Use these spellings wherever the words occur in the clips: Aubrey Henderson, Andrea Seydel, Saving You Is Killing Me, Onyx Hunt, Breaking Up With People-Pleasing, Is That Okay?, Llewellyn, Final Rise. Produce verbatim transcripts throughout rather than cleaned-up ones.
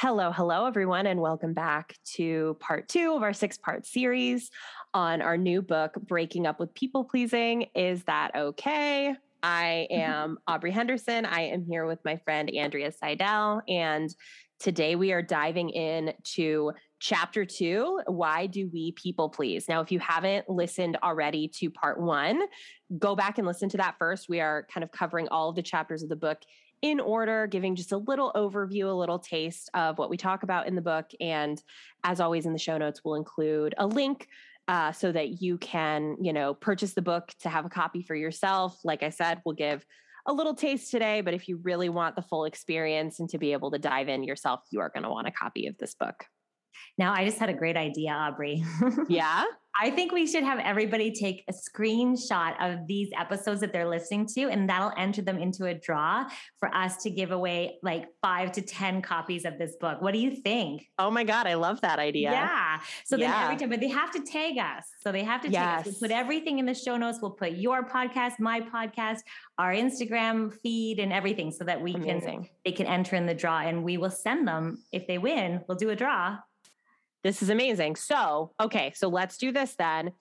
Hello, hello, everyone, and welcome back to part two of our six-part series on our new book, Breaking Up With People-Pleasing, Is That Okay? I am Aubrey Henderson. I am here with my friend, Andrea Seydel, and today we are diving in to chapter two, Why Do We People Please? Now, if you haven't listened already to part one, go back and listen to that first. We are kind of covering all of the chapters of the book in order, giving just a little overview, a little taste of what we talk about in the book. And as always in the show notes, we'll include a link uh, so that you can, you know, purchase the book to have a copy for yourself. Like I said, we'll give a little taste today, but if you really want the full experience and to be able to dive in yourself, you are going to want a copy of this book. Now, I just had a great idea, Aubrey. Yeah? I think we should have everybody take a screenshot of these episodes that they're listening to, and that'll enter them into a draw for us to give away like five to ten copies of this book. What do you think? Oh my God, I love that idea. Yeah. So yeah. Then every time, but they have to tag us. So they have to tag yes. us. We'll put everything in the show notes. We'll put your podcast, my podcast, our Instagram feed and everything so that we Amazing. can, they can enter in the draw, and we will send them. If they win, we'll do a draw. This is amazing. So, okay, so let's do this then.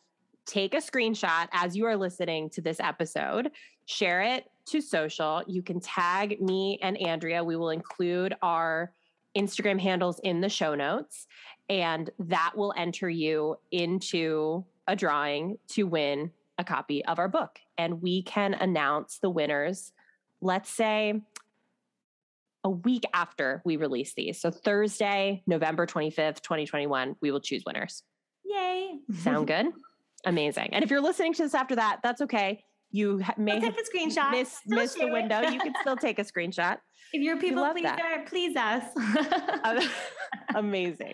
Take a screenshot as you are listening to this episode. Share it to social. You can tag me and Andrea. We will include our Instagram handles in the show notes, and that will enter you into a drawing to win a copy of our book. And we can announce the winners, let's say, a week after we release these. So Thursday, November twenty-fifth, twenty twenty-one, we will choose winners. Yay. Sound good? Amazing. And if you're listening to this after that, that's okay. You may have take a screenshot. Miss, miss the window. You can still take a screenshot. If you're a people pleaser, please us. Amazing. Amazing.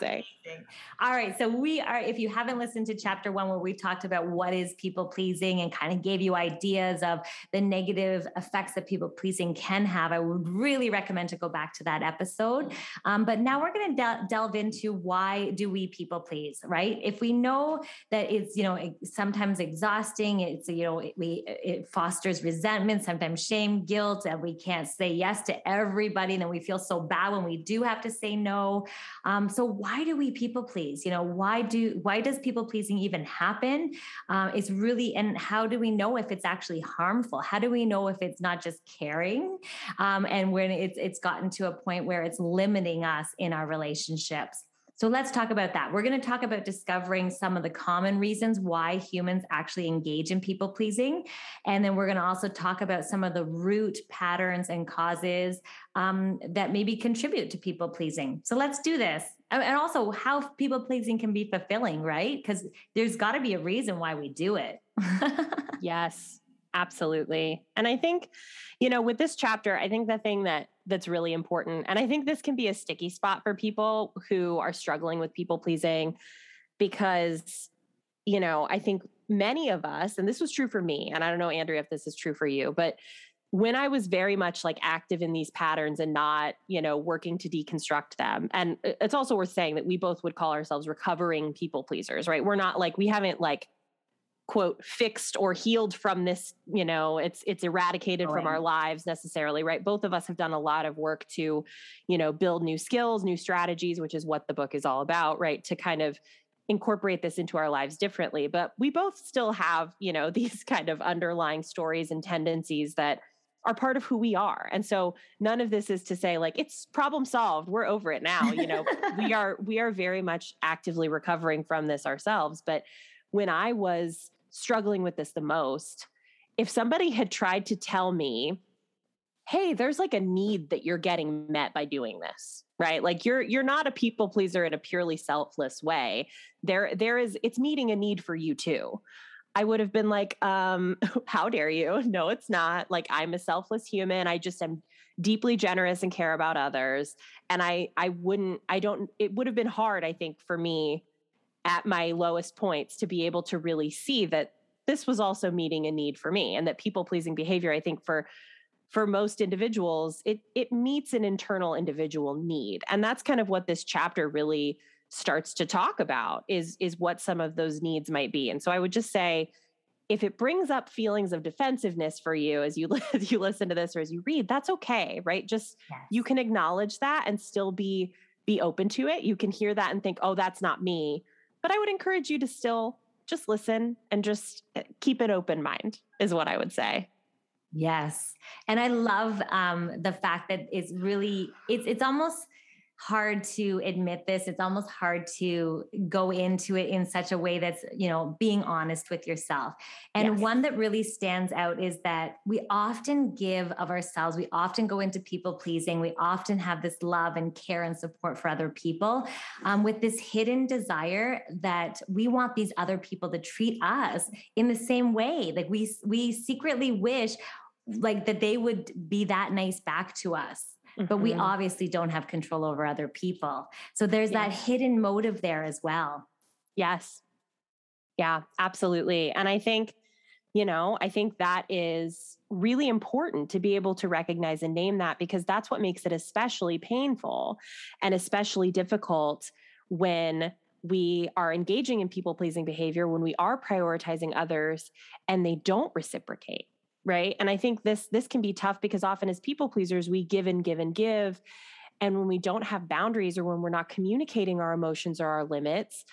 Amazing. All right. So we are, if you haven't listened to chapter one, where we talked about what is people pleasing and kind of gave you ideas of the negative effects that people pleasing can have, I would really recommend to go back to that episode. Um, but now we're going to del- delve into why do we people please, right? If we know that it's, you know, it's sometimes exhausting, it's, you know, it, we, it fosters resentment, sometimes shame, guilt, and we can't say yes to everybody. And then we feel so bad when we do have to say no. Um, so why do we people please? You know, why do, why does people pleasing even happen? Um, it's really, and how do we know if it's actually harmful? How do we know if it's not just caring? Um, and when it's, it's gotten to a point where it's limiting us in our relationships. So let's talk about that. We're going to talk about discovering some of the common reasons why humans actually engage in people pleasing. And then we're going to also talk about some of the root patterns and causes um, that maybe contribute to people pleasing. So let's do this. And also how people pleasing can be fulfilling, right? Because there's got to be a reason why we do it. Yes, absolutely. And I think, you know, with this chapter, I think the thing that that's really important. And I think this can be a sticky spot for people who are struggling with people pleasing, because, you know, I think many of us, and this was true for me, and I don't know, Andrea, if this is true for you, but when I was very much like active in these patterns and not, you know, working to deconstruct them. And it's also worth saying that we both would call ourselves recovering people pleasers, right? We're not like, we haven't like, quote, fixed or healed from this, you know, it's, it's eradicated oh, from yeah. our lives necessarily, right? Both of us have done a lot of work to, you know, build new skills, new strategies, which is what the book is all about, right? To kind of incorporate this into our lives differently. But we both still have, you know, these kind of underlying stories and tendencies that are part of who we are. And so none of this is to say like, it's problem solved. We're over it now. You know, we are, we are very much actively recovering from this ourselves. But when I was struggling with this the most, if somebody had tried to tell me, hey, there's like a need that you're getting met by doing this, right? Like you're, you're not a people pleaser in a purely selfless way. There, there is, it's meeting a need for you too. I would have been like, um, how dare you? No, it's not. Like, I'm a selfless human. I just am deeply generous and care about others. And I, I wouldn't, I don't, it would have been hard, I think, for me at my lowest points to be able to really see that this was also meeting a need for me, and that people-pleasing behavior, I think for, for most individuals, it, it meets an internal individual need. And that's kind of what this chapter really starts to talk about, is, is what some of those needs might be. And so I would just say, if it brings up feelings of defensiveness for you as you, as you listen to this or as you read, that's okay, right? Just, yes. You can acknowledge that and still be, be open to it. You can hear that and think, oh, that's not me. But I would encourage you to still just listen and just keep an open mind is what I would say. Yes. And I love um, the fact that it's really, it's, it's almost hard to admit this. It's almost hard to go into it in such a way that's, you know, being honest with yourself. And yes. One that really stands out is that we often give of ourselves. We often go into people pleasing. We often have this love and care and support for other people um, with this hidden desire that we want these other people to treat us in the same way. Like we, we secretly wish like that they would be that nice back to us. Mm-hmm. But we obviously don't have control over other people. So there's yeah. that hidden motive there as well. Yes. Yeah, absolutely. And I think, you know, I think that is really important to be able to recognize and name that, because that's what makes it especially painful and especially difficult when we are engaging in people-pleasing behavior, when we are prioritizing others and they don't reciprocate. Right. And I think this, this can be tough because often as people pleasers, we give and give and give. And when we don't have boundaries or when we're not communicating our emotions or our limits,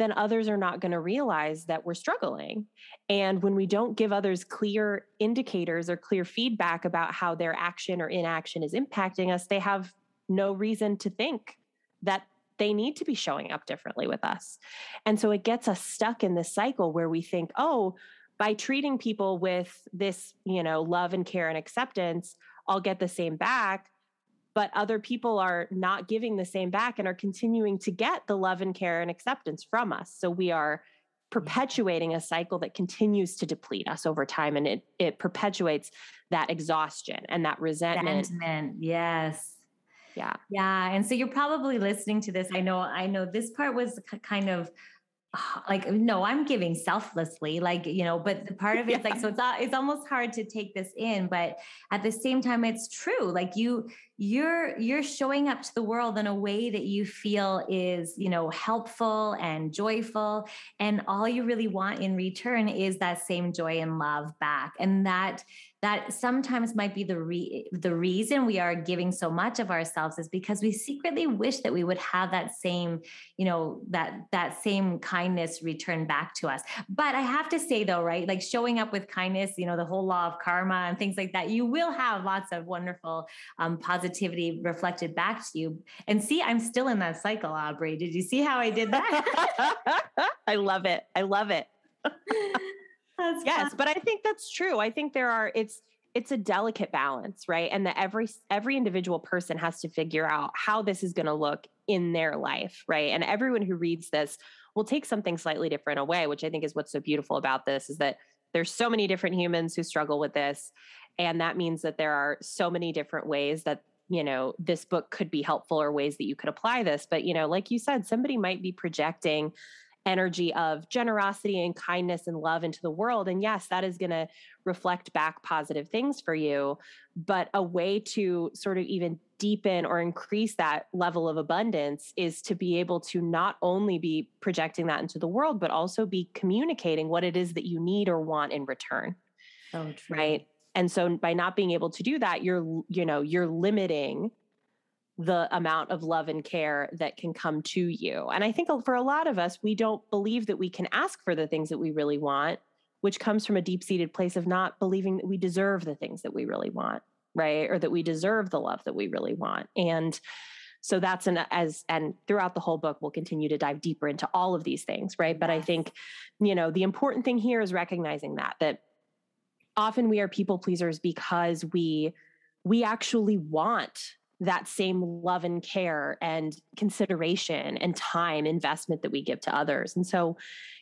then others are not going to realize that we're struggling. And when we don't give others clear indicators or clear feedback about how their action or inaction is impacting us, they have no reason to think that they need to be showing up differently with us. And so it gets us stuck in this cycle where we think, oh, by treating people with this, you know, love and care and acceptance, I'll get the same back, but other people are not giving the same back and are continuing to get the love and care and acceptance from us. So we are perpetuating a cycle that continues to deplete us over time. And it, it perpetuates that exhaustion and that resentment. Resentment, yes. Yeah. Yeah. And so you're probably listening to this. I know, I know this part was kind of like, no, I'm giving selflessly, like, you know, but the part of it's yeah. like, so it's, it's almost hard to take this in, but at the same time, it's true. Like you, you're, you're showing up to the world in a way that you feel is, you know, helpful and joyful. And all you really want in return is that same joy and love back. And that, that sometimes might be the re- the reason we are giving so much of ourselves is because we secretly wish that we would have that same, you know, that, that same kindness returned back to us. But I have to say though, right, like showing up with kindness, you know, the whole law of karma and things like that, you will have lots of wonderful um, positivity reflected back to you. And see, I'm still in that cycle, Aubrey. Did you see how I did that? I love it. I love it. That's yes, fun. But I think that's true. I think there are, it's, it's a delicate balance, right? And that every, every individual person has to figure out how this is going to look in their life, right? And everyone who reads this will take something slightly different away, which I think is what's so beautiful about this, is that there's so many different humans who struggle with this. And that means that there are so many different ways that, you know, this book could be helpful or ways that you could apply this. But, you know, like you said, somebody might be projecting energy of generosity and kindness and love into the world. And yes, that is going to reflect back positive things for you. But a way to sort of even deepen or increase that level of abundance is to be able to not only be projecting that into the world, but also be communicating what it is that you need or want in return. Oh, true. Right. And so by not being able to do that, you're, you know, you're limiting the amount of love and care that can come to you. And I think for a lot of us, we don't believe that we can ask for the things that we really want which comes from a deep-seated place of not believing that we deserve the things that we really want, right? Or that we deserve the love that we really want. And so that's an, as, and throughout the whole book, we'll continue to dive deeper into all of these things, right? But I think, you know, the important thing here is recognizing that, that often we are people pleasers because we, we actually want that same love and care and consideration and time investment that we give to others. And so,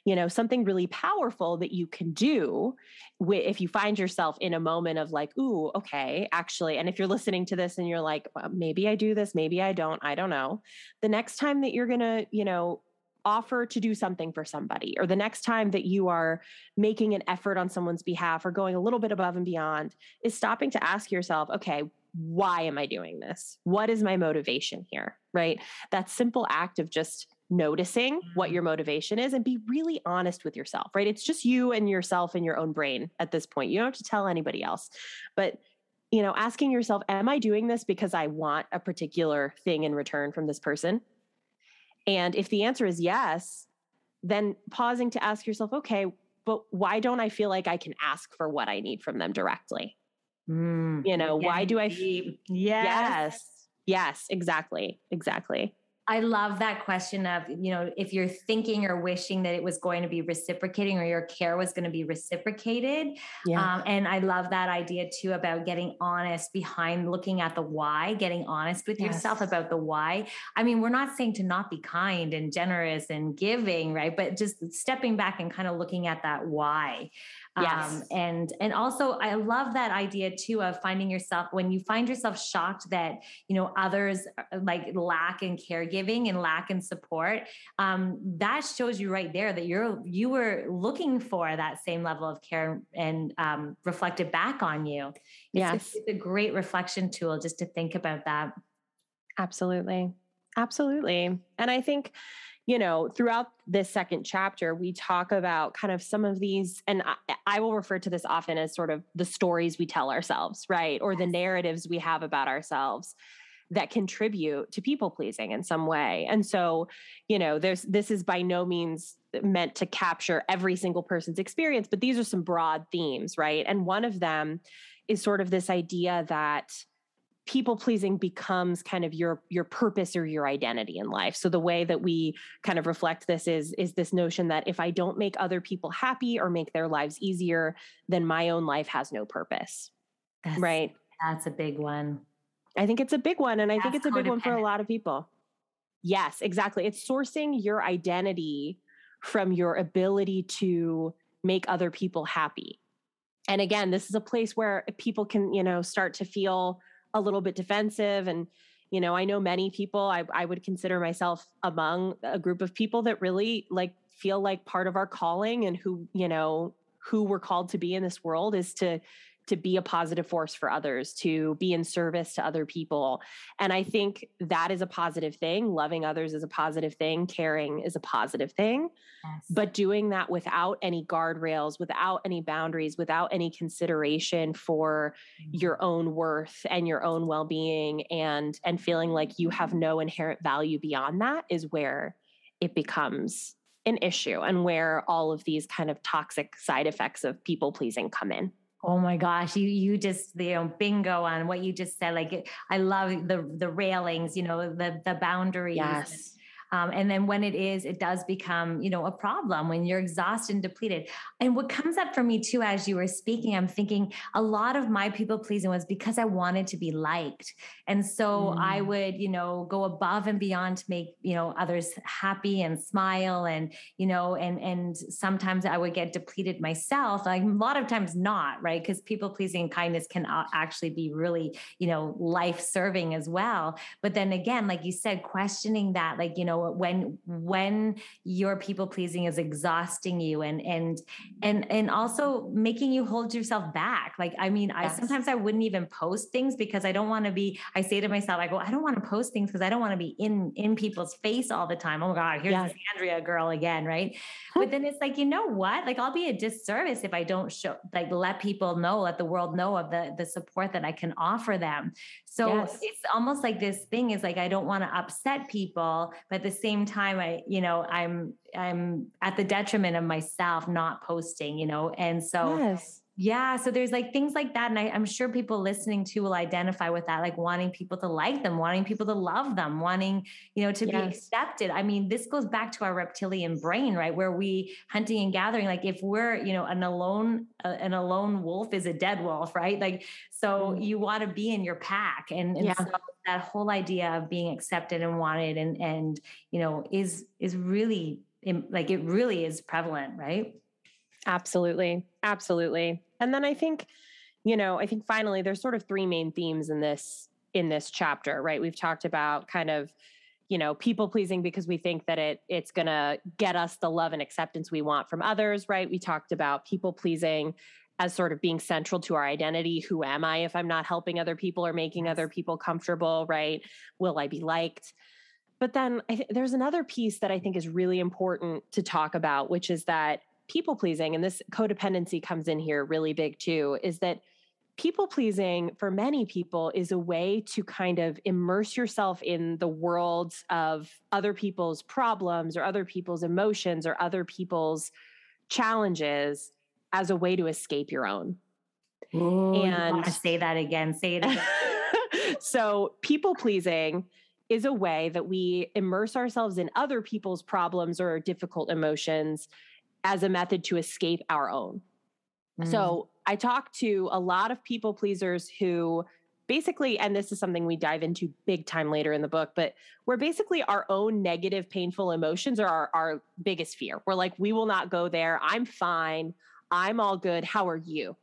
you know, something really powerful that you can do if you find yourself in a moment of like, ooh, okay, actually, and if you're listening to this and you're like, well, maybe I do this, maybe I don't, I don't know. The next time that you're going to, you know, offer to do something for somebody, or the next time that you are making an effort on someone's behalf or going a little bit above and beyond, is stopping to ask yourself, okay, why am I doing this? What is my motivation here, right? That simple act of just noticing what your motivation is and be really honest with yourself, right? It's just you and yourself and your own brain at this point. You don't have to tell anybody else, but you know, asking yourself, am I doing this because I want a particular thing in return from this person? And if the answer is yes, then pausing to ask yourself, okay, but why don't I feel like I can ask for what I need from them directly? Mm, you know, yeah, why do I? F- yes. yes, yes, exactly. Exactly. I love that question of, you know, if you're thinking or wishing that it was going to be reciprocating, or your care was going to be reciprocated. Yeah. Um, and I love that idea too, about getting honest behind looking at the why, getting honest with yes. yourself about the why. I mean, we're not saying to not be kind and generous and giving, right? But just stepping back and kind of looking at that why. Yes. Um, and, and also I love that idea too, of finding yourself, when you find yourself shocked that, you know, others like lack in caregiving and lack in support, um, that shows you right there that you're, you were looking for that same level of care and, um, reflected back on you. It's, yes. It's a great reflection tool just to think about that. Absolutely. Absolutely. And I think, you know, throughout this second chapter, we talk about kind of some of these, and I, I will refer to this often as sort of the stories we tell ourselves, right? Or the narratives we have about ourselves that contribute to people pleasing in some way. And so, you know, there's, this is by no means meant to capture every single person's experience, but these are some broad themes, right? And one of them is sort of this idea that people pleasing becomes kind of your, your purpose or your identity in life. So the way that we kind of reflect this is, is this notion that if I don't make other people happy or make their lives easier, then my own life has no purpose. That's, right. That's a big one. I think it's a big one. And I that's think it's a big one for a lot of people. Yes, exactly. It's sourcing your identity from your ability to make other people happy. And again, this is a place where people can, you know, start to feel a little bit defensive. And, you know, I know many people, I, I would consider myself among a group of people that really like feel like part of our calling and who, you know, who we're called to be in this world is to, to be a positive force for others, to be in service to other people. And I think that is a positive thing. Loving others is a positive thing. Caring is a positive thing, yes. But doing that without any guardrails, without any boundaries, without any consideration for your own worth and your own well-being and, and feeling like you have no inherent value beyond that is where it becomes an issue and where all of these kind of toxic side effects of people pleasing come in. Oh my gosh, you you just, you know, bingo on what you just said. Like, I love the the railings, you know, the the boundaries. Yes. Um, and then when it is, it does become, you know, a problem when you're exhausted and depleted. And what comes up for me too, as you were speaking, I'm thinking a lot of my people pleasing was because I wanted to be liked. And so mm. I would, you know, go above and beyond to make, you know, others happy and smile and, you know, and, and sometimes I would get depleted myself. Like a lot of times not, right? Because people pleasing and kindness can actually be really, you know, life serving as well. But then again, like you said, questioning that, like, you know, when when your people pleasing is exhausting you and and and and also making you hold yourself back. Like, I mean, yes. I sometimes I wouldn't even post things because I don't want to be, I say to myself, I go, I don't want to post things because I don't want to be in in people's face all the time. Oh my God, here's yes. this Andrea girl again, right? But then it's like, you know what? Like, I'll be a disservice if I don't show, like, let people know, let the world know of the the support that I can offer them. So yes. It's almost like this thing is like, I don't want to upset people, but the the same time, I, you know, I'm, I'm at the detriment of myself not posting, you know? And so, yes. yeah, so there's like things like that. And I, I'm sure people listening to will identify with that, like wanting people to like them, wanting people to love them, wanting, you know, to yes. be accepted. I mean, this goes back to our reptilian brain, right? Where we hunting and gathering, like if we're, you know, an alone, uh, an alone wolf is a dead wolf, right? Like, so mm. you want to be in your pack. And, and yeah. so that whole idea of being accepted and wanted and, and, you know, is, is really like, it really is prevalent, right? Absolutely. Absolutely. And then I think, you know, I think finally there's sort of three main themes in this, in this chapter, right? We've talked about kind of, you know, people pleasing because we think that it, it's going to get us the love and acceptance we want from others, right? We talked about people pleasing as sort of being central to our identity. Who am I if I'm not helping other people or making other people comfortable, right? Will I be liked? But then I th- there's another piece that I think is really important to talk about, which is that people pleasing, and this codependency comes in here really big too, is that people pleasing for many people is a way to kind of immerse yourself in the worlds of other people's problems or other people's emotions or other people's challenges as a way to escape your own. Ooh, and say that again, say it again. So people pleasing is a way that we immerse ourselves in other people's problems or difficult emotions as a method to escape our own. Mm. So I talk to a lot of people pleasers who basically, and this is something we dive into big time later in the book, but we're basically our own negative, painful emotions are our, our biggest fear. We're like, we will not go there. I'm fine. I'm all good. How are you?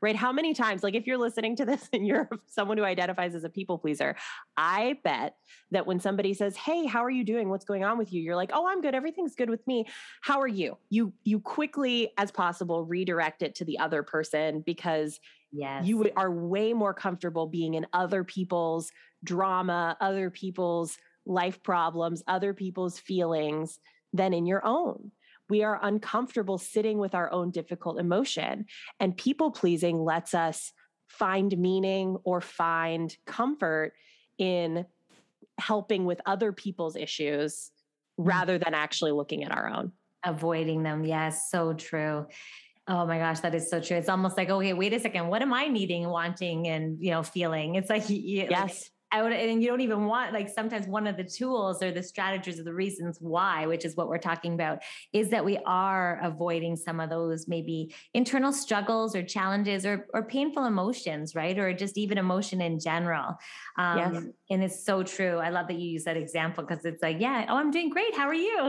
Right? How many times, like if you're listening to this and you're someone who identifies as a people pleaser, I bet that when somebody says, hey, how are you doing? What's going on with you? You're like, oh, I'm good. Everything's good with me. How are you? You, you quickly as possible redirect it to the other person because yes. you are way more comfortable being in other people's drama, other people's life problems, other people's feelings than in your own. We are uncomfortable sitting with our own difficult emotion, and people pleasing lets us find meaning or find comfort in helping with other people's issues rather than actually looking at our own. Avoiding them. Yes. So true. Oh my gosh, that is so true. It's almost like, okay, wait a second. What am I needing, wanting, and, you know, feeling? It's like, yes. Like, I would, and you don't even want, like sometimes one of the tools or the strategies or the reasons why, which is what we're talking about, is that we are avoiding some of those maybe internal struggles or challenges or or painful emotions, right? Or just even emotion in general. Um, yes. And it's so true. I love that you use that example because it's like, yeah, oh, I'm doing great. How are you?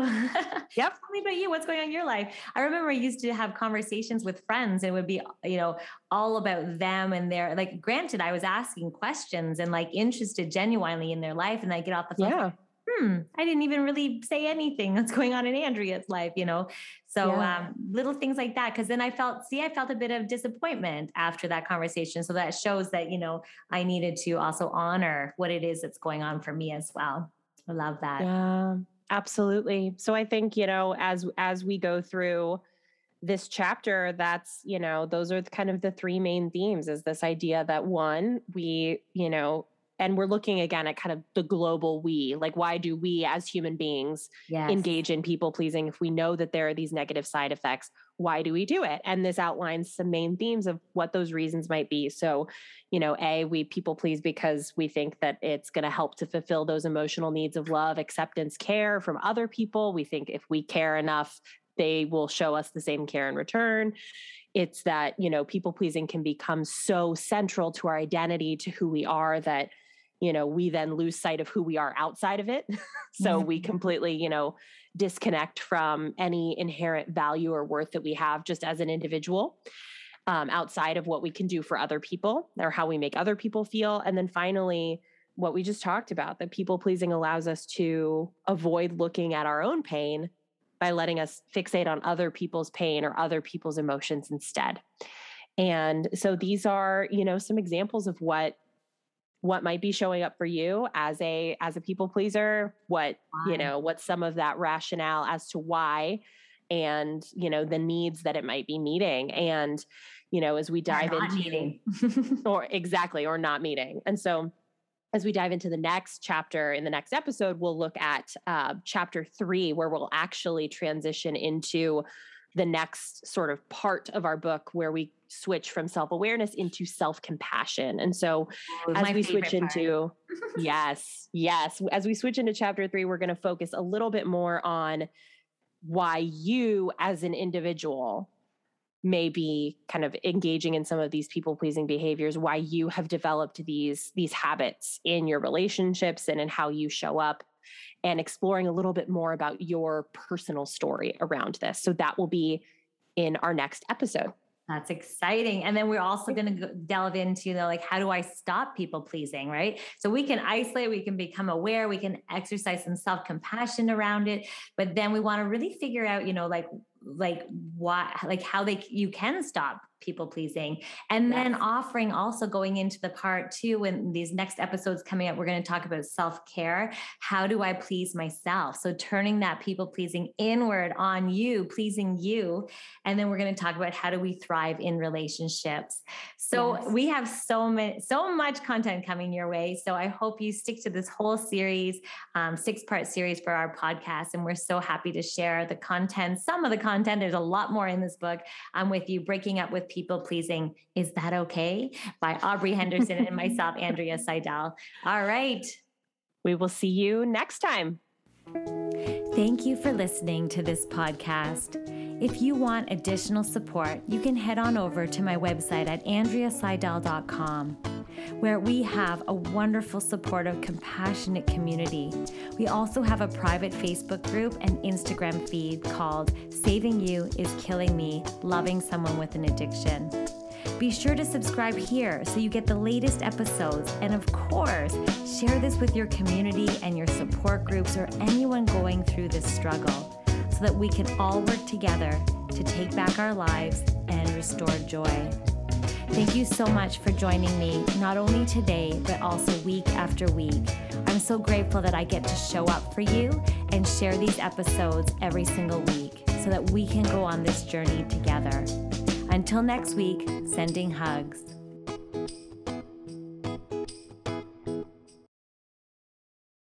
Yep. Tell me about you. What's going on in your life? I remember I used to have conversations with friends and it would be, you know, all about them and their, like, granted, I was asking questions and like interested genuinely in their life, and I get off the phone. Yeah. Hmm, I didn't even really say anything that's going on in Andrea's life, you know. So yeah. um, little things like that, because then I felt, see, I felt a bit of disappointment after that conversation. So that shows that, you know, I needed to also honor what it is that's going on for me as well. I love that. Yeah, absolutely. So I think, you know, as as we go through this chapter, that's, you know, those are kind of the three main themes. Is this idea that one, we, you know. And we're looking again at kind of the global we, like why do we as human beings yes. engage in people pleasing? If we know that there are these negative side effects, why do we do it? And this outlines some main themes of what those reasons might be. So, you know, A, we people please because we think that it's going to help to fulfill those emotional needs of love, acceptance, care from other people. We think if we care enough, they will show us the same care in return. It's that, you know, people pleasing can become so central to our identity, to who we are, that you know, we then lose sight of who we are outside of it. So we completely, you know, disconnect from any inherent value or worth that we have just as an individual um, outside of what we can do for other people or how we make other people feel. And then finally, what we just talked about, that people pleasing allows us to avoid looking at our own pain by letting us fixate on other people's pain or other people's emotions instead. And so these are, you know, some examples of what what might be showing up for you as a, as a people pleaser, what, wow. you know, what's some of that rationale as to why, and, you know, the needs that it might be meeting. And, you know, as we dive into, or exactly, or not meeting. And so as we dive into the next chapter in the next episode, we'll look at uh, chapter three, where we'll actually transition into the next sort of part of our book where we switch from self-awareness into self-compassion. And so as we switch into, yes, yes. As we switch into chapter three, we're going to focus a little bit more on why you as an individual may be kind of engaging in some of these people-pleasing behaviors, why you have developed these, these habits in your relationships and in how you show up, and exploring a little bit more about your personal story around this. So that will be in our next episode. That's exciting. And then we're also going to delve into the, like, how do I stop people pleasing, right? So we can isolate, we can become aware, we can exercise some self-compassion around it, but then we want to really figure out, you know, like, like why, like how they, you can stop people pleasing. And then yes. offering also going into the part two, when these next episodes coming up, we're going to talk about self-care. How do I please myself? So turning that people pleasing inward on you, pleasing you. And then we're going to talk about how do we thrive in relationships. So yes. we have so many, so much content coming your way. So I hope you stick to this whole series, um, six part series for our podcast. And we're so happy to share the content, some of the content. There's a lot more in this book. I'm with you, Breaking Up With People Pleasing, Is That Okay? By Aubrey Henderson and myself, Andrea Seydel. All right. We will see you next time. Thank you for listening to this podcast. If you want additional support, you can head on over to my website at andrea seydel dot com, where we have a wonderful, supportive, compassionate community. We also have a private Facebook group and Instagram feed called Saving You Is Killing Me, Loving Someone With an Addiction. Be sure to subscribe here so you get the latest episodes. And of course, share this with your community and your support groups or anyone going through this struggle so that we can all work together to take back our lives and restore joy. Thank you so much for joining me, not only today, but also week after week. I'm so grateful that I get to show up for you and share these episodes every single week so that we can go on this journey together. Until next week, sending hugs.